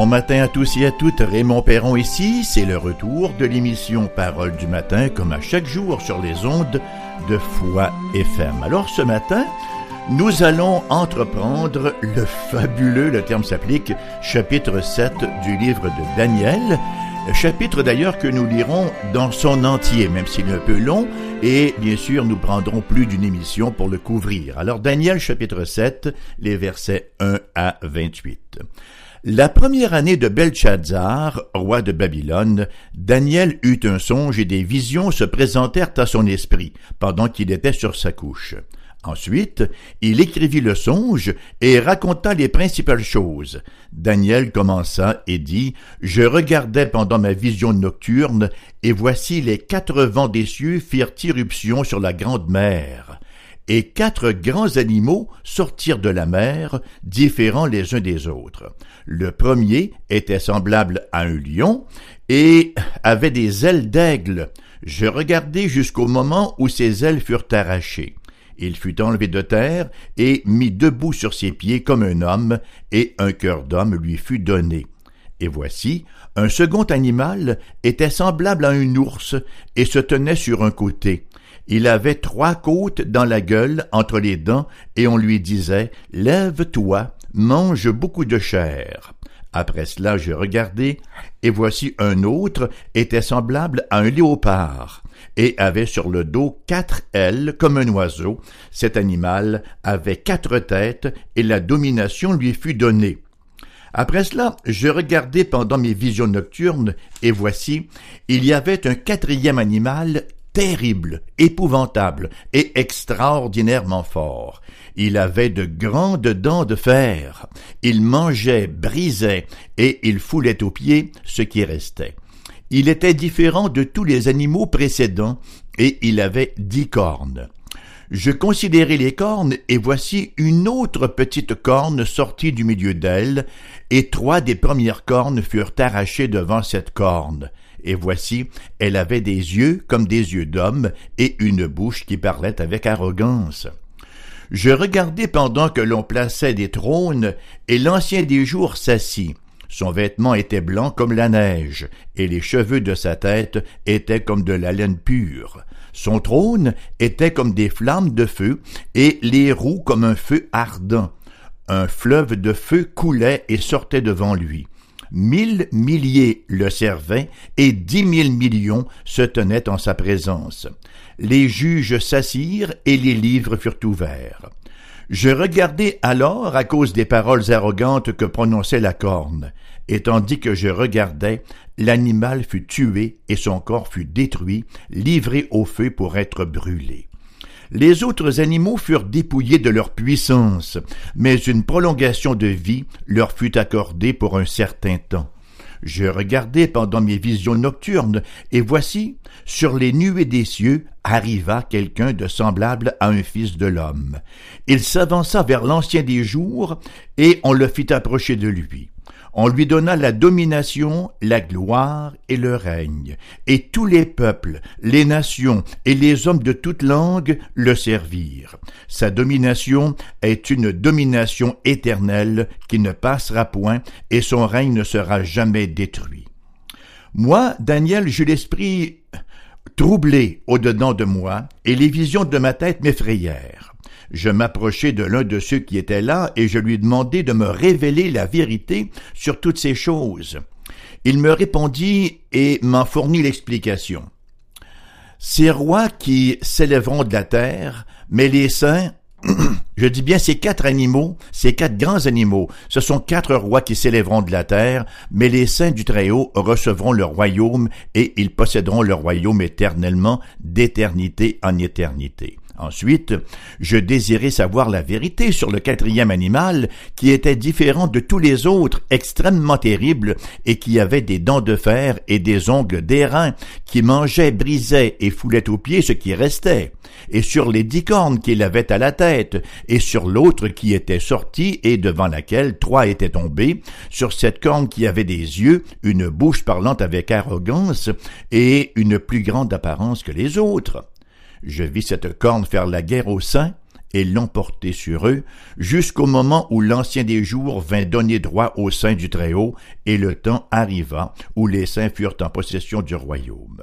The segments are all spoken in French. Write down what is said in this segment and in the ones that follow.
Bon matin à tous et à toutes, Raymond Perron ici, c'est le retour de l'émission Parole du matin, comme à chaque jour sur les ondes de Foi FM. Alors ce matin, nous allons entreprendre le fabuleux, le terme s'applique, chapitre 7 du livre de Daniel, chapitre d'ailleurs que nous lirons dans son entier, même s'il est un peu long, et bien sûr nous prendrons plus d'une émission pour le couvrir. Alors Daniel chapitre 7, les versets 1 à 28. La première année de Belchazzar, roi de Babylone, Daniel eut un songe et des visions se présentèrent à son esprit pendant qu'il était sur sa couche. Ensuite, il écrivit le songe et raconta les principales choses. Daniel commença et dit « Je regardais pendant ma vision nocturne et voici les quatre vents des cieux firent irruption sur la grande mer. » Et quatre grands animaux sortirent de la mer, différents les uns des autres. Le premier était semblable à un lion et avait des ailes d'aigle. Je regardai jusqu'au moment où ses ailes furent arrachées. Il fut enlevé de terre et mis debout sur ses pieds comme un homme, et un cœur d'homme lui fut donné. Et voici, un second animal était semblable à un ours et se tenait sur un côté. Il avait trois côtes dans la gueule, entre les dents, et on lui disait « Lève-toi, mange beaucoup de chair ». Après cela, je regardai, et voici un autre était semblable à un léopard, et avait sur le dos quatre ailes comme un oiseau. Cet animal avait quatre têtes, et la domination lui fut donnée. Après cela, je regardai pendant mes visions nocturnes, et voici, il y avait un quatrième animal terrible, épouvantable et extraordinairement fort. Il avait de grandes dents de fer. Il mangeait, brisait, et il foulait aux pieds ce qui restait. Il était différent de tous les animaux précédents, et il avait 10 cornes. Je considérai les cornes, et voici une autre petite corne sortie du milieu d'elle, et 3 des premières cornes furent arrachées devant cette corne. Et voici, elle avait des yeux comme des yeux d'homme et une bouche qui parlait avec arrogance. Je regardai pendant que l'on plaçait des trônes, et l'ancien des jours s'assit. Son vêtement était blanc comme la neige, et les cheveux de sa tête étaient comme de la laine pure. Son trône était comme des flammes de feu, et les roues comme un feu ardent. Un fleuve de feu coulait et sortait devant lui. 1000 milliers le servaient, et 10 000 millions se tenaient en sa présence. Les juges s'assirent, et les livres furent ouverts. Je regardai alors à cause des paroles arrogantes que prononçait la corne, et tandis que je regardais, l'animal fut tué, et son corps fut détruit, livré au feu pour être brûlé. Les autres animaux furent dépouillés de leur puissance, mais une prolongation de vie leur fut accordée pour un certain temps. Je regardai pendant mes visions nocturnes, et voici, sur les nuées des cieux, arriva quelqu'un de semblable à un fils de l'homme. Il s'avança vers l'ancien des jours, et on le fit approcher de lui. On lui donna la domination, la gloire et le règne, et tous les peuples, les nations et les hommes de toutes langues le servirent. Sa domination est une domination éternelle qui ne passera point, et son règne ne sera jamais détruit. Moi, Daniel, j'eus l'esprit troublé au-dedans de moi, et les visions de ma tête m'effrayèrent. Je m'approchai de l'un de ceux qui étaient là, et je lui demandai de me révéler la vérité sur toutes ces choses. Il me répondit et m'en fournit l'explication. « Ces rois qui s'élèveront de la terre, mais les saints, je dis bien ces quatre grands animaux, ce sont 4 rois qui s'élèveront de la terre, mais les saints du Très-Haut recevront leur royaume, et ils posséderont leur royaume éternellement, d'éternité en éternité. » Ensuite, je désirais savoir la vérité sur le 4e animal qui était différent de tous les autres, extrêmement terrible, et qui avait des dents de fer et des ongles d'airain, qui mangeait, brisait et foulait aux pieds ce qui restait, et sur les 10 cornes qu'il avait à la tête, et sur l'autre qui était sortie et devant laquelle 3 étaient tombés, sur cette corne qui avait des yeux, une bouche parlant avec arrogance et une plus grande apparence que les autres. Je vis cette corne faire la guerre aux saints et l'emporter sur eux, jusqu'au moment où l'ancien des jours vint donner droit aux saints du Très-Haut, et le temps arriva où les saints furent en possession du royaume.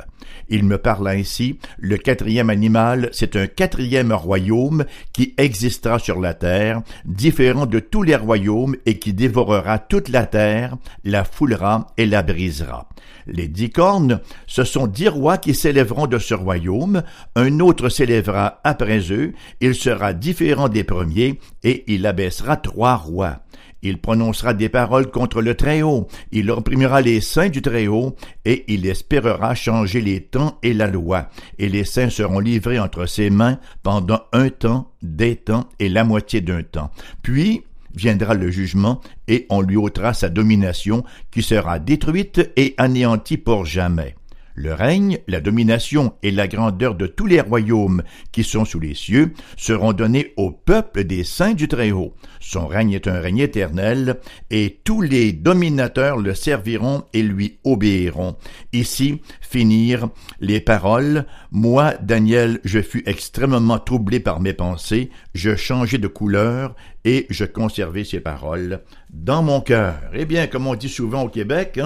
Il me parla ainsi, le quatrième animal, c'est un quatrième royaume qui existera sur la terre, différent de tous les royaumes et qui dévorera toute la terre, la foulera et la brisera. Les 10 cornes, ce sont 10 rois qui s'élèveront de ce royaume, un autre s'élèvera après eux, il sera différent des premiers, et il abaissera 3 rois. Il prononcera des paroles contre le Très-Haut, il opprimera les saints du Très-Haut, et il espérera changer les temps et la loi, et les saints seront livrés entre ses mains pendant un temps, des temps et la moitié d'un temps. Puis viendra le jugement, et on lui ôtera sa domination, qui sera détruite et anéantie pour jamais. Le règne, la domination et la grandeur de tous les royaumes qui sont sous les cieux seront donnés au peuple des saints du Très-Haut. Son règne est un règne éternel, et tous les dominateurs le serviront et lui obéiront. Ici, finir les paroles. Moi, Daniel, je fus extrêmement troublé par mes pensées, je changeai de couleur et je conservai ces paroles dans mon cœur. Eh bien, comme on dit souvent au Québec,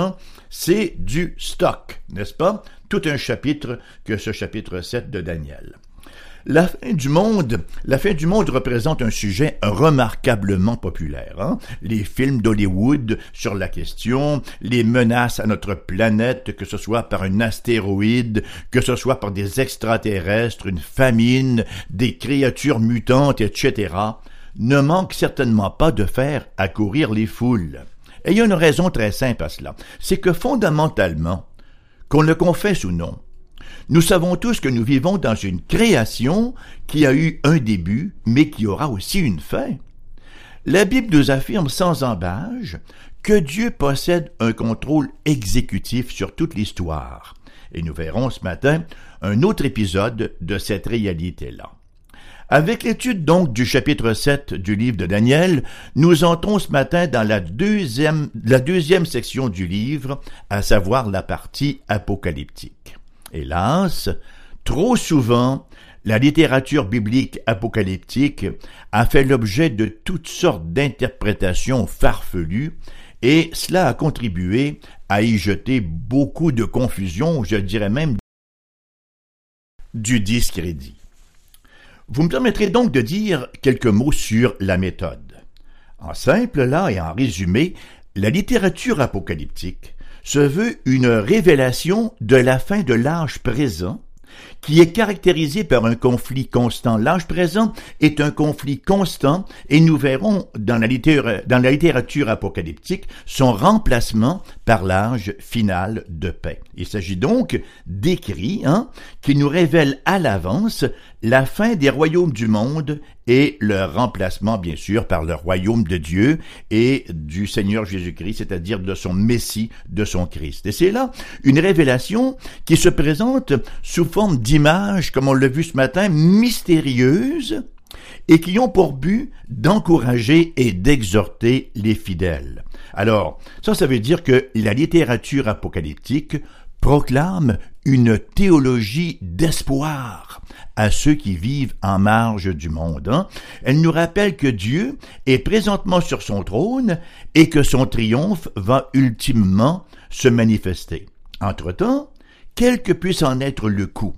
c'est du stock, n'est-ce pas? Tout un chapitre que ce chapitre 7 de Daniel. La fin du monde représente un sujet remarquablement populaire. Les films d'Hollywood sur la question, les menaces à notre planète, que ce soit par un astéroïde, que ce soit par des extraterrestres, une famine, des créatures mutantes, etc., ne manquent certainement pas de faire accourir les foules. Et il y a une raison très simple à cela, c'est que fondamentalement, qu'on le confesse ou non, nous savons tous que nous vivons dans une création qui a eu un début, mais qui aura aussi une fin. La Bible nous affirme sans ambages que Dieu possède un contrôle exécutif sur toute l'histoire. Et nous verrons ce matin un autre épisode de cette réalité-là. Avec l'étude donc du chapitre 7 du livre de Daniel, nous entrons ce matin dans la deuxième section du livre, à savoir la partie apocalyptique. Hélas, trop souvent, la littérature biblique apocalyptique a fait l'objet de toutes sortes d'interprétations farfelues, et cela a contribué à y jeter beaucoup de confusion, je dirais même du discrédit. Vous me permettrez donc de dire quelques mots sur la méthode. En simple, là, et en résumé, la littérature apocalyptique se veut une révélation de la fin de l'âge présent, qui est caractérisée par un conflit constant. L'âge présent est un conflit constant, et nous verrons dans la littérature apocalyptique son remplacement par l'âge final de paix. Il s'agit donc d'écrits qui nous révèlent à l'avance la fin des royaumes du monde et leur remplacement, bien sûr, par le royaume de Dieu et du Seigneur Jésus-Christ, c'est-à-dire de son Messie, de son Christ. Et c'est là une révélation qui se présente sous forme d'images, comme on l'a vu ce matin, mystérieuses et qui ont pour but d'encourager et d'exhorter les fidèles. Alors, ça veut dire que la littérature apocalyptique proclame une théologie d'espoir à ceux qui vivent en marge du monde. Elle nous rappelle que Dieu est présentement sur son trône et que son triomphe va ultimement se manifester. Entre-temps, quel que puisse en être le coût,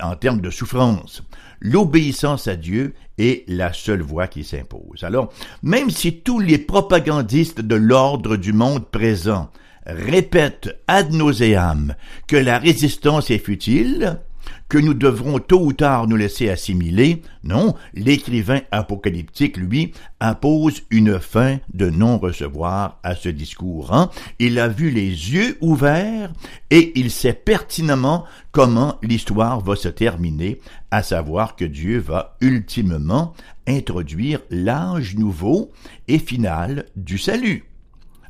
en termes de souffrance, l'obéissance à Dieu est la seule voie qui s'impose. Alors, même si tous les propagandistes de l'ordre du monde présent répètent ad nauseam que la résistance est futile, que nous devrons tôt ou tard nous laisser assimiler, non, l'écrivain apocalyptique, lui, impose une fin de non-recevoir à ce discours. Il a vu les yeux ouverts et il sait pertinemment comment l'histoire va se terminer, à savoir que Dieu va ultimement introduire l'âge nouveau et final du salut.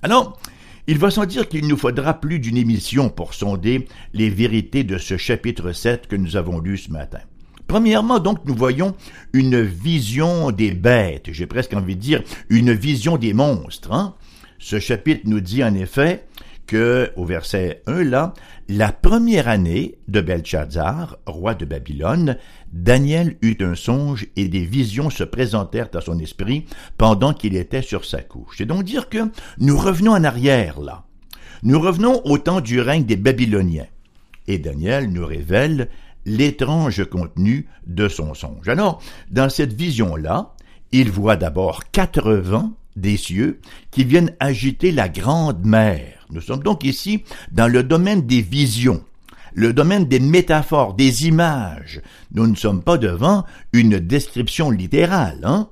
Alors, il va sans dire qu'il nous faudra plus d'une émission pour sonder les vérités de ce chapitre 7 que nous avons lu ce matin. Premièrement, donc, nous voyons une vision des bêtes, j'ai presque envie de dire une vision des monstres. Ce chapitre nous dit en effet que, au verset 1 là, la première année de Belchazzar, roi de Babylone, Daniel eut un songe et des visions se présentèrent à son esprit pendant qu'il était sur sa couche. C'est donc dire que nous revenons en arrière là. Nous revenons au temps du règne des Babyloniens. Et Daniel nous révèle l'étrange contenu de son songe. Alors, dans cette vision-là, il voit d'abord 4 vents des cieux qui viennent agiter la grande mer. Nous sommes donc ici dans le domaine des visions, le domaine des métaphores, des images. Nous ne sommes pas devant une description littérale, hein?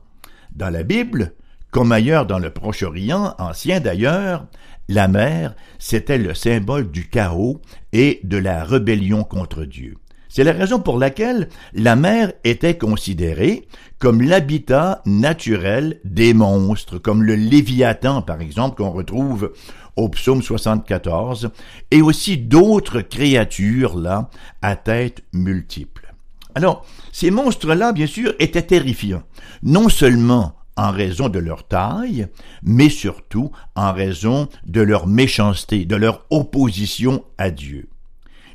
Dans la Bible, comme ailleurs dans le Proche-Orient, ancien d'ailleurs, la mer, c'était le symbole du chaos et de la rébellion contre Dieu. C'est la raison pour laquelle la mer était considérée comme l'habitat naturel des monstres, comme le Léviathan, par exemple, qu'on retrouve au psaume 74, et aussi d'autres créatures, là, à tête multiple. Alors, ces monstres-là, bien sûr, étaient terrifiants, non seulement en raison de leur taille, mais surtout en raison de leur méchanceté, de leur opposition à Dieu.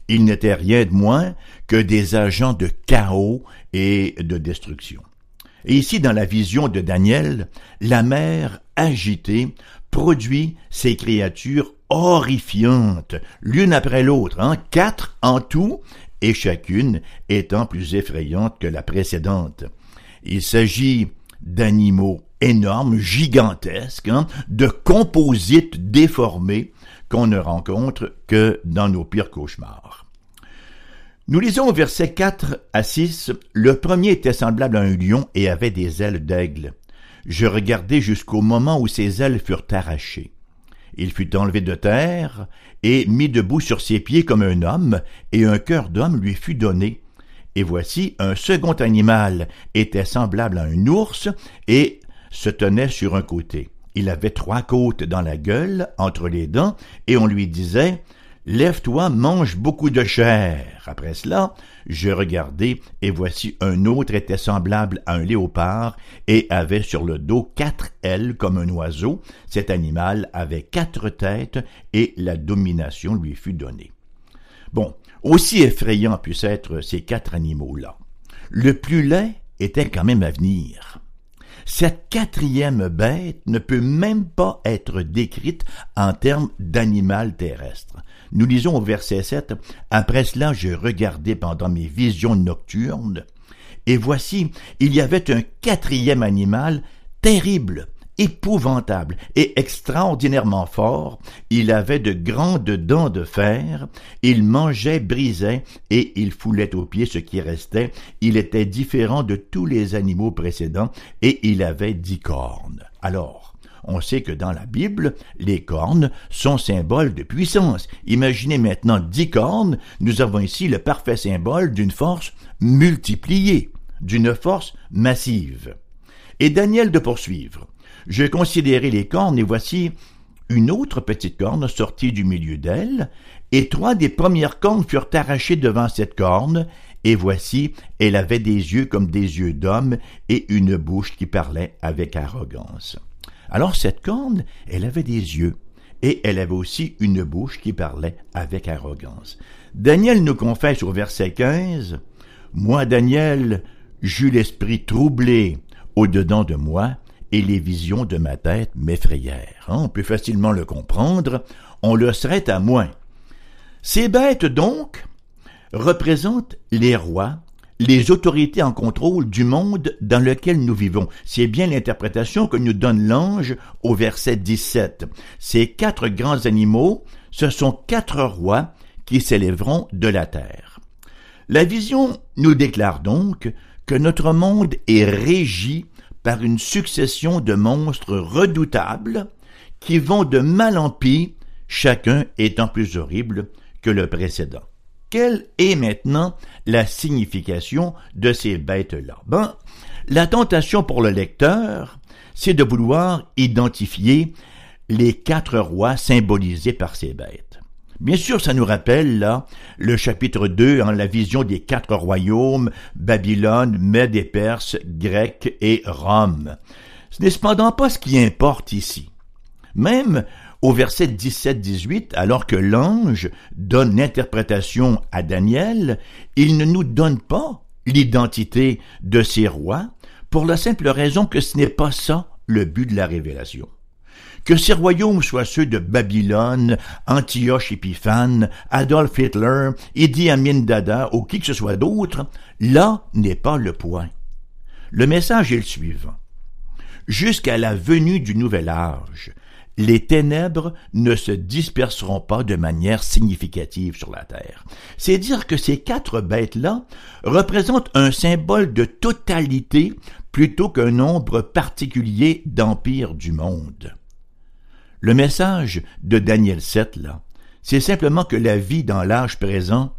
Ils n'étaient rien de moins que des agents de chaos et de destruction. Et ici, dans la vision de Daniel, la mer agitée produit ces créatures horrifiantes, l'une après l'autre, hein, 4 en tout, et chacune étant plus effrayante que la précédente. Il s'agit d'animaux énormes, gigantesques, hein, de composites déformés qu'on ne rencontre que dans nos pires cauchemars. Nous lisons au verset 4 à 6, « Le premier était semblable à un lion et avait des ailes d'aigle. Je regardai jusqu'au moment où ses ailes furent arrachées. Il fut enlevé de terre et mis debout sur ses pieds comme un homme, et un cœur d'homme lui fut donné. Et voici, un second animal était semblable à un ours et se tenait sur un côté. Il avait 3 côtes dans la gueule, entre les dents, et on lui disait... « Lève-toi, mange beaucoup de chair. » Après cela, je regardai, et voici un autre était semblable à un léopard et avait sur le dos 4 ailes comme un oiseau. Cet animal avait 4 têtes et la domination lui fut donnée. Bon, aussi effrayants puissent être ces 4 animaux-là, le plus laid était quand même à venir. Cette 4e bête ne peut même pas être décrite en termes d'animal terrestre. Nous lisons au verset 7, « Après cela, je regardais pendant mes visions nocturnes, et voici, il y avait un 4e animal terrible, épouvantable et extraordinairement fort. Il avait de grandes dents de fer, il mangeait, brisait, et il foulait aux pieds ce qui restait. Il était différent de tous les animaux précédents, et il avait 10 cornes. » Alors, on sait que dans la Bible, les cornes sont symboles de puissance. Imaginez maintenant 10 cornes, nous avons ici le parfait symbole d'une force multipliée, d'une force massive. Et Daniel de poursuivre. « Je considérai les cornes et voici une autre petite corne sortie du milieu d'elle, et 3 des premières cornes furent arrachées devant cette corne, et voici, elle avait des yeux comme des yeux d'homme et une bouche qui parlait avec arrogance. » Alors cette corne, elle avait des yeux, et elle avait aussi une bouche qui parlait avec arrogance. Daniel nous confesse au verset 15, « Moi, Daniel, j'eus l'esprit troublé au-dedans de moi, et les visions de ma tête m'effrayèrent. » On peut facilement le comprendre, on le serait à moins. Ces bêtes, donc, représentent les rois, les autorités en contrôle du monde dans lequel nous vivons. C'est bien l'interprétation que nous donne l'ange au verset 17. Ces 4 grands animaux, ce sont 4 rois qui s'élèveront de la terre. La vision nous déclare donc que notre monde est régi par une succession de monstres redoutables qui vont de mal en pis, chacun étant plus horrible que le précédent. Quelle est maintenant la signification de ces bêtes-là? Ben, la tentation pour le lecteur, c'est de vouloir identifier les 4 rois symbolisés par ces bêtes. Bien sûr, ça nous rappelle là le chapitre 2, hein, la vision des 4 royaumes, Babylone, Mède et Perse, Grec et Rome. Ce n'est cependant pas ce qui importe ici. Même Au verset 17-18, alors que l'ange donne l'interprétation à Daniel, il ne nous donne pas l'identité de ces rois pour la simple raison que ce n'est pas ça le but de la révélation. Que ces royaumes soient ceux de Babylone, Antioche-Épiphane, Adolf Hitler, Idi Amin Dada ou qui que ce soit d'autre, là n'est pas le point. Le message est le suivant. Jusqu'à la venue du nouvel âge, les ténèbres ne se disperseront pas de manière significative sur la terre. C'est dire que ces quatre bêtes-là représentent un symbole de totalité plutôt qu'un nombre particulier d'empires du monde. Le message de Daniel 7, là, c'est simplement que la vie dans l'âge présent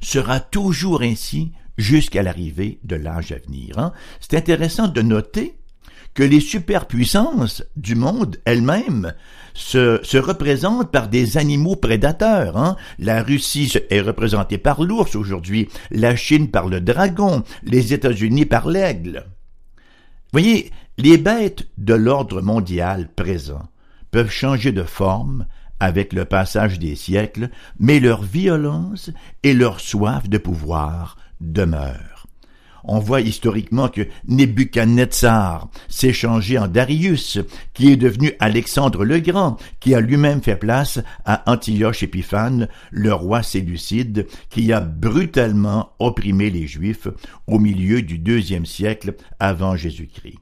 sera toujours ainsi jusqu'à l'arrivée de l'âge à venir. Hein? C'est intéressant de noter que les superpuissances du monde elles-mêmes se représentent par des animaux prédateurs. Hein? La Russie est représentée par l'ours aujourd'hui, la Chine par le dragon, les États-Unis par l'aigle. Voyez, les bêtes de l'ordre mondial présent peuvent changer de forme avec le passage des siècles, mais leur violence et leur soif de pouvoir demeurent. On voit historiquement que Nebuchadnezzar s'est changé en Darius, qui est devenu Alexandre le Grand, qui a lui-même fait place à Antioche-Épiphane, le roi séleucide, qui a brutalement opprimé les Juifs au milieu du IIe siècle avant Jésus-Christ.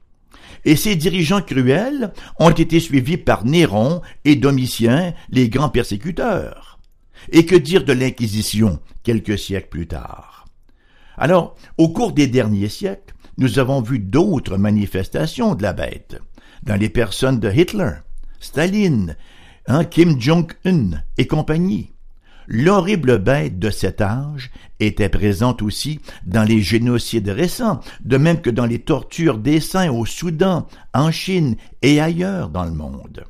Et ces dirigeants cruels ont été suivis par Néron et Domitien, les grands persécuteurs. Et que dire de l'Inquisition quelques siècles plus tard? Alors, au cours des derniers siècles, nous avons vu d'autres manifestations de la bête, dans les personnes de Hitler, Staline, Kim Jong-un et compagnie. L'horrible bête de cet âge était présente aussi dans les génocides récents, de même que dans les tortures des saints au Soudan, en Chine et ailleurs dans le monde.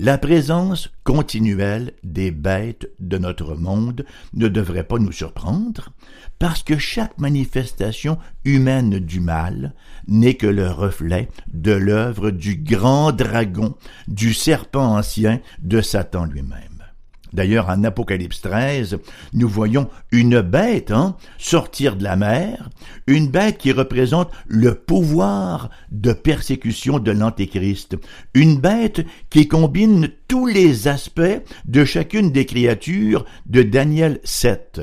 La présence continuelle des bêtes de notre monde ne devrait pas nous surprendre, parce que chaque manifestation humaine du mal n'est que le reflet de l'œuvre du grand dragon, du serpent ancien de Satan lui-même. D'ailleurs, en Apocalypse 13, nous voyons une bête sortir de la mer, une bête qui représente le pouvoir de persécution de l'Antéchrist, une bête qui combine tous les aspects de chacune des créatures de Daniel 7.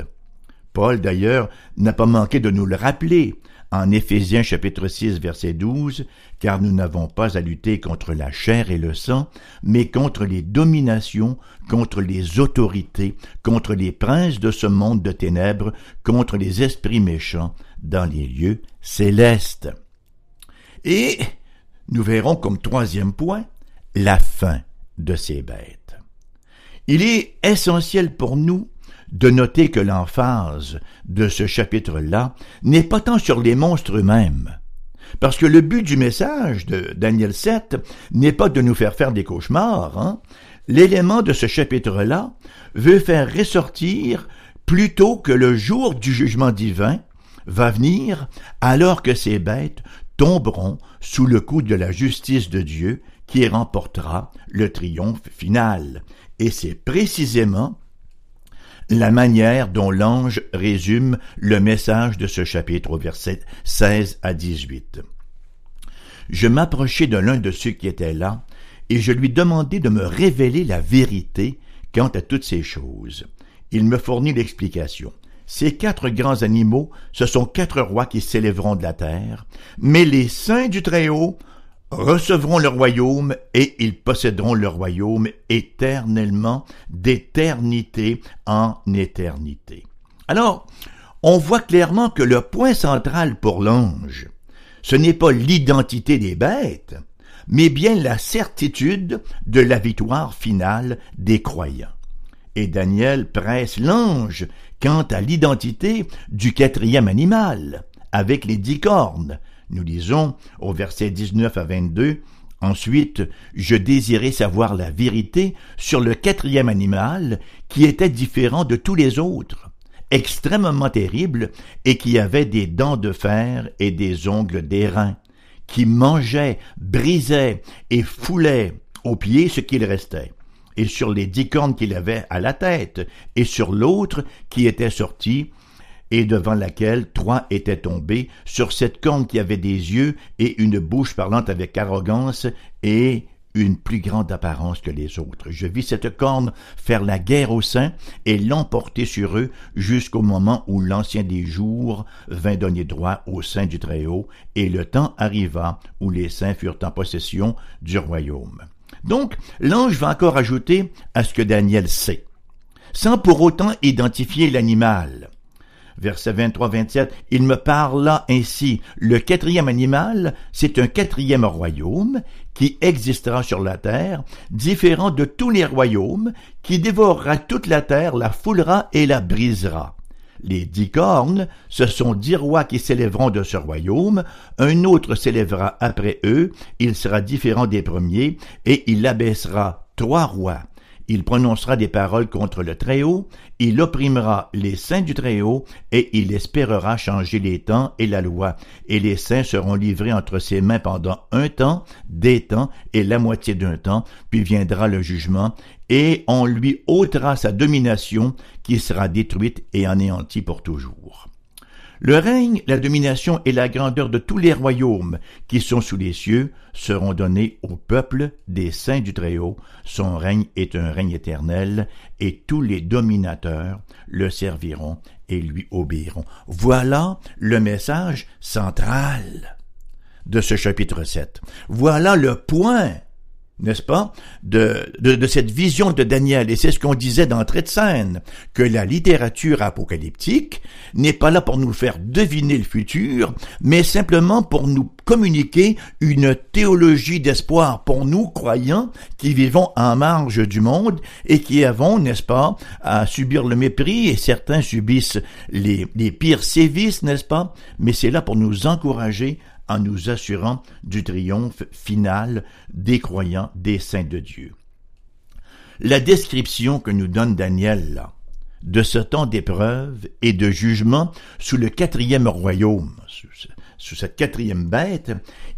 Paul, d'ailleurs, n'a pas manqué de nous le rappeler en Éphésiens chapitre 6, verset 12, « Car nous n'avons pas à lutter contre la chair et le sang, mais contre les dominations, contre les autorités, contre les princes de ce monde de ténèbres, contre les esprits méchants dans les lieux célestes. » Et nous verrons comme troisième point la fin de ces bêtes. Il est essentiel pour nous de noter que l'emphase de ce chapitre-là n'est pas tant sur les monstres eux-mêmes, parce que le but du message de Daniel 7 n'est pas de nous faire des cauchemars. L'élément de ce chapitre-là veut faire ressortir plutôt que le jour du jugement divin va venir alors que ces bêtes tomberont sous le coup de la justice de Dieu qui remportera le triomphe final. Et c'est précisément la manière dont l'ange résume le message de ce chapitre au verset 16 à 18. « Je m'approchai de l'un de ceux qui étaient là, et je lui demandai de me révéler la vérité quant à toutes ces choses. Il me fournit l'explication. Ces quatre grands animaux, ce sont quatre rois qui s'élèveront de la terre, mais les saints du Très-Haut recevront le royaume, et ils posséderont le royaume éternellement, d'éternité en éternité. » Alors, on voit clairement que le point central pour l'ange, ce n'est pas l'identité des bêtes, mais bien la certitude de la victoire finale des croyants. Et Daniel presse l'ange quant à l'identité du quatrième animal, avec les 10 cornes. Nous lisons au verset 19 à 22, « Ensuite, je désirais savoir la vérité sur le quatrième animal qui était différent de tous les autres, extrêmement terrible et qui avait des dents de fer et des ongles d'airain, qui mangeait, brisait et foulait aux pieds ce qu'il restait, et sur les 10 cornes qu'il avait à la tête, et sur l'autre qui était sortie, et devant laquelle 3 étaient tombés, sur cette corne qui avait des yeux et une bouche parlant avec arrogance et une plus grande apparence que les autres. Je vis cette corne faire la guerre aux saints et l'emporter sur eux jusqu'au moment où l'Ancien des jours vint donner droit aux saints du Très-Haut, et le temps arriva où les saints furent en possession du royaume. » Donc, l'ange va encore ajouter à ce que Daniel sait, sans pour autant identifier l'animal. Verset 23-27, « Il me parla ainsi, le 4e animal, c'est un 4e royaume qui existera sur la terre, différent de tous les royaumes, qui dévorera toute la terre, la foulera et la brisera. Les 10 cornes, ce sont 10 rois qui s'élèveront de ce royaume, un autre s'élèvera après eux, il sera différent des premiers, et il abaissera 3 rois. Il prononcera des paroles contre le Très-Haut, il opprimera les saints du Très-Haut, et il espérera changer les temps et la loi. Et les saints seront livrés entre ses mains pendant un temps, des temps et la moitié d'un temps, puis viendra le jugement, et on lui ôtera sa domination, qui sera détruite et anéantie pour toujours. Le règne, la domination et la grandeur de tous les royaumes qui sont sous les cieux seront donnés au peuple des saints du Très-Haut. Son règne est un règne éternel, et tous les dominateurs le serviront et lui obéiront. Voilà le message central de ce chapitre 7. Voilà le point, n'est-ce pas, de cette vision de Daniel. Et c'est ce qu'on disait d'entrée de scène, que la littérature apocalyptique n'est pas là pour nous faire deviner le futur, mais simplement pour nous communiquer une théologie d'espoir pour nous, croyants, qui vivons en marge du monde et qui avons, n'est-ce pas, à subir le mépris, et certains subissent les pires sévices, n'est-ce pas, mais c'est là pour nous encourager en nous assurant du triomphe final des croyants, des saints de Dieu. La description que nous donne Daniel là, de ce temps d'épreuve et de jugement sous le 4e royaume, sous cette 4e bête,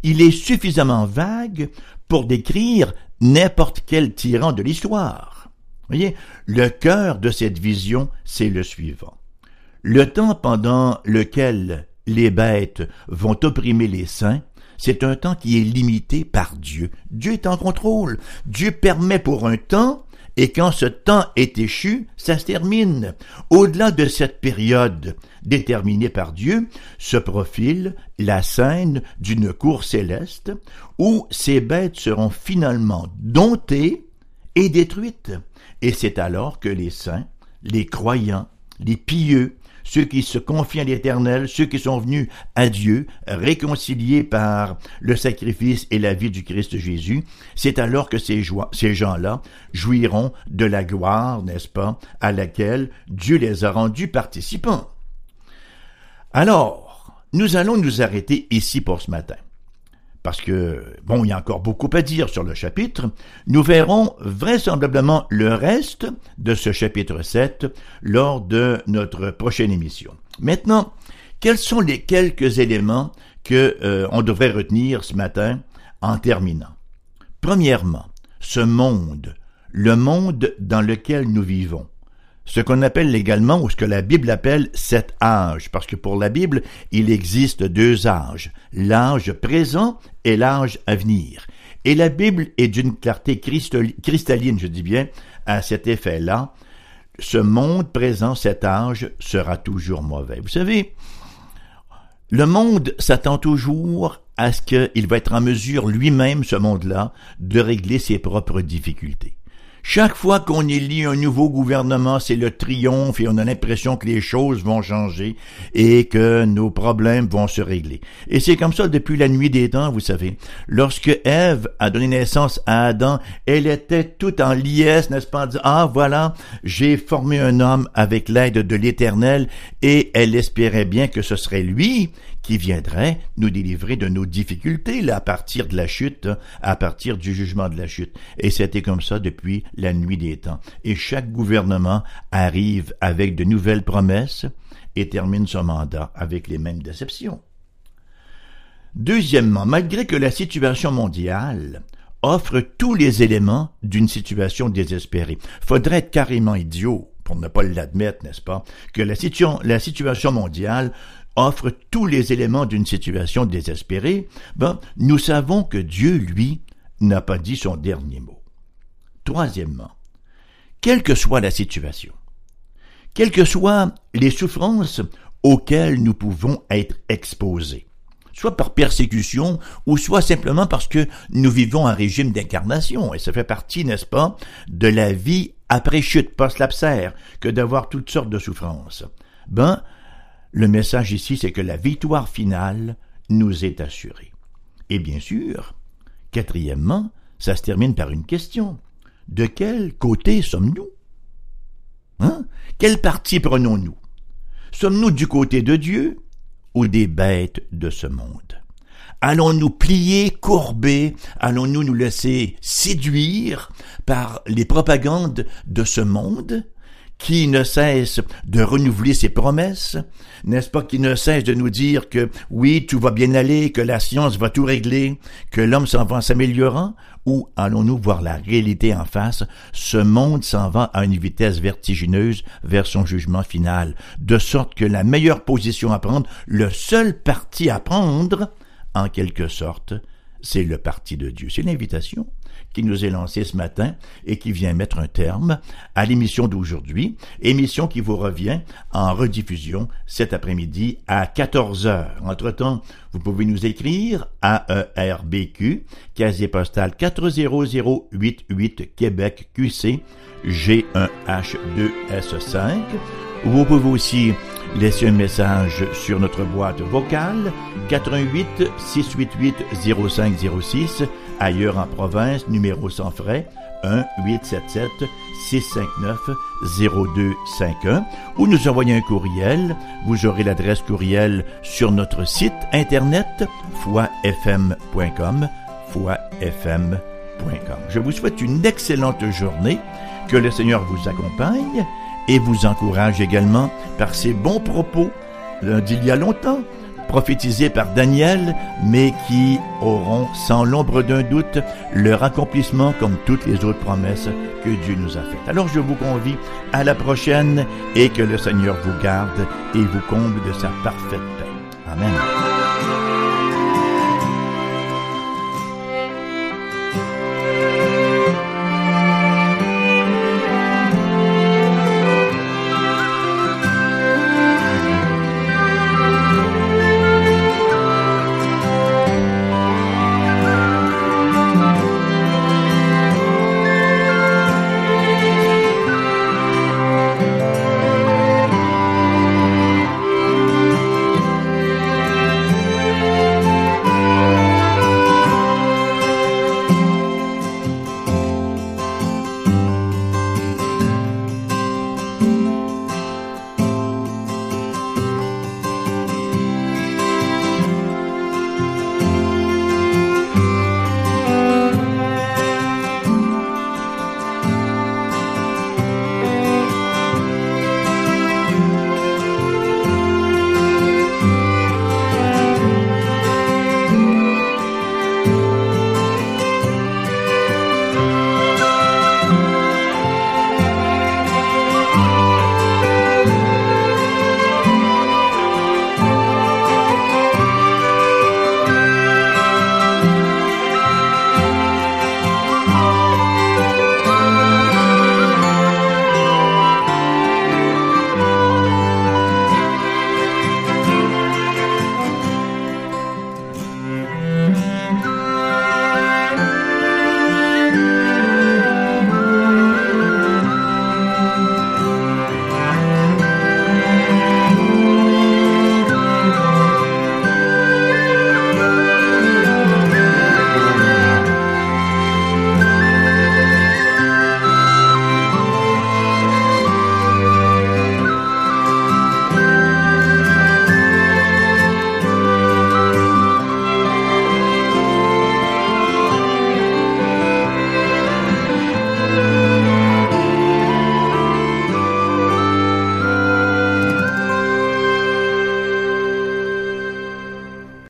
il est suffisamment vague pour décrire n'importe quel tyran de l'histoire. Voyez, le cœur de cette vision, c'est le suivant. Le temps pendant lequel les bêtes vont opprimer les saints, c'est un temps qui est limité par Dieu. Dieu est en contrôle. Dieu permet pour un temps, et quand ce temps est échu, ça se termine. Au-delà de cette période déterminée par Dieu, se profile la scène d'une cour céleste où ces bêtes seront finalement domptées et détruites. Et c'est alors que les saints, les croyants, les pieux, ceux qui se confient à l'Éternel, ceux qui sont venus à Dieu, réconciliés par le sacrifice et la vie du Christ Jésus, c'est alors que ces gens-là jouiront de la gloire, n'est-ce pas, à laquelle Dieu les a rendus participants. Alors, nous allons nous arrêter ici pour ce matin, parce que, bon, il y a encore beaucoup à dire sur le chapitre. Nous verrons vraisemblablement le reste de ce chapitre 7 lors de notre prochaine émission. Maintenant, quels sont les quelques éléments que on devrait retenir ce matin en terminant? Premièrement, ce monde, le monde dans lequel nous vivons, ce qu'on appelle légalement, ou ce que la Bible appelle 7 âges, parce que pour la Bible, il existe 2 âges, l'âge présent et l'âge à venir. Et la Bible est d'une clarté cristalline, je dis bien, à cet effet-là. Ce monde présent, 7 âges, sera toujours mauvais. Vous savez, le monde s'attend toujours à ce qu'il va être en mesure lui-même, ce monde-là, de régler ses propres difficultés. Chaque fois qu'on élit un nouveau gouvernement, c'est le triomphe et on a l'impression que les choses vont changer et que nos problèmes vont se régler. Et c'est comme ça depuis la nuit des temps, vous savez. Lorsque Ève a donné naissance à Adam, elle était toute en liesse, n'est-ce pas, en disant « Ah, voilà, j'ai formé un homme avec l'aide de l'Éternel » et elle espérait bien que ce serait lui qui viendrait nous délivrer de nos difficultés là, à partir de la chute, hein, à partir du jugement de la chute. Et c'était comme ça depuis la nuit des temps. Et chaque gouvernement arrive avec de nouvelles promesses et termine son mandat avec les mêmes déceptions. Deuxièmement, malgré que la situation mondiale offre tous les éléments d'une situation désespérée. Faudrait être carrément idiot, pour ne pas l'admettre, n'est-ce pas, que la situation mondiale offre tous les éléments d'une situation désespérée. Ben, nous savons que Dieu, lui, n'a pas dit son dernier mot. Troisièmement, quelle que soit la situation, quelles que soient les souffrances auxquelles nous pouvons être exposés, soit par persécution ou soit simplement parce que nous vivons un régime d'incarnation, et ça fait partie, n'est-ce pas, de la vie après chute, post-lapsaire, que d'avoir toutes sortes de souffrances. Ben, le message ici, c'est que la victoire finale nous est assurée. Et bien sûr, quatrièmement, ça se termine par une question. De quel côté sommes-nous? Hein? Quelle partie prenons-nous? Sommes-nous du côté de Dieu ou des bêtes de ce monde? Allons-nous plier, courber? Allons-nous nous laisser séduire par les propagandes de ce monde qui ne cesse de renouveler ses promesses, n'est-ce pas, qui ne cesse de nous dire que oui, tout va bien aller, que la science va tout régler, que l'homme s'en va en s'améliorant, ou allons-nous voir la réalité en face? Ce monde s'en va à une vitesse vertigineuse vers son jugement final, de sorte que la meilleure position à prendre, le seul parti à prendre, en quelque sorte, c'est le parti de Dieu. C'est l'invitation qui nous est lancée ce matin et qui vient mettre un terme à l'émission d'aujourd'hui, émission qui vous revient en rediffusion cet après-midi à 14h. Entre-temps, vous pouvez nous écrire à AERBQ, casier postal 40088 Québec QC G1H2S5. Vous pouvez aussi laissez un message sur notre boîte vocale 418-688-0506, ailleurs en province, numéro sans frais 1-877-659-0251, ou nous envoyer un courriel. Vous aurez l'adresse courriel sur notre site internet foifm.com, foifm.com. Je vous souhaite une excellente journée, que le Seigneur vous accompagne et vous encourage également par ses bons propos, l'un d'il y a longtemps, prophétisés par Daniel, mais qui auront sans l'ombre d'un doute leur accomplissement comme toutes les autres promesses que Dieu nous a faites. Alors je vous convie à la prochaine et que le Seigneur vous garde et vous comble de sa parfaite paix. Amen.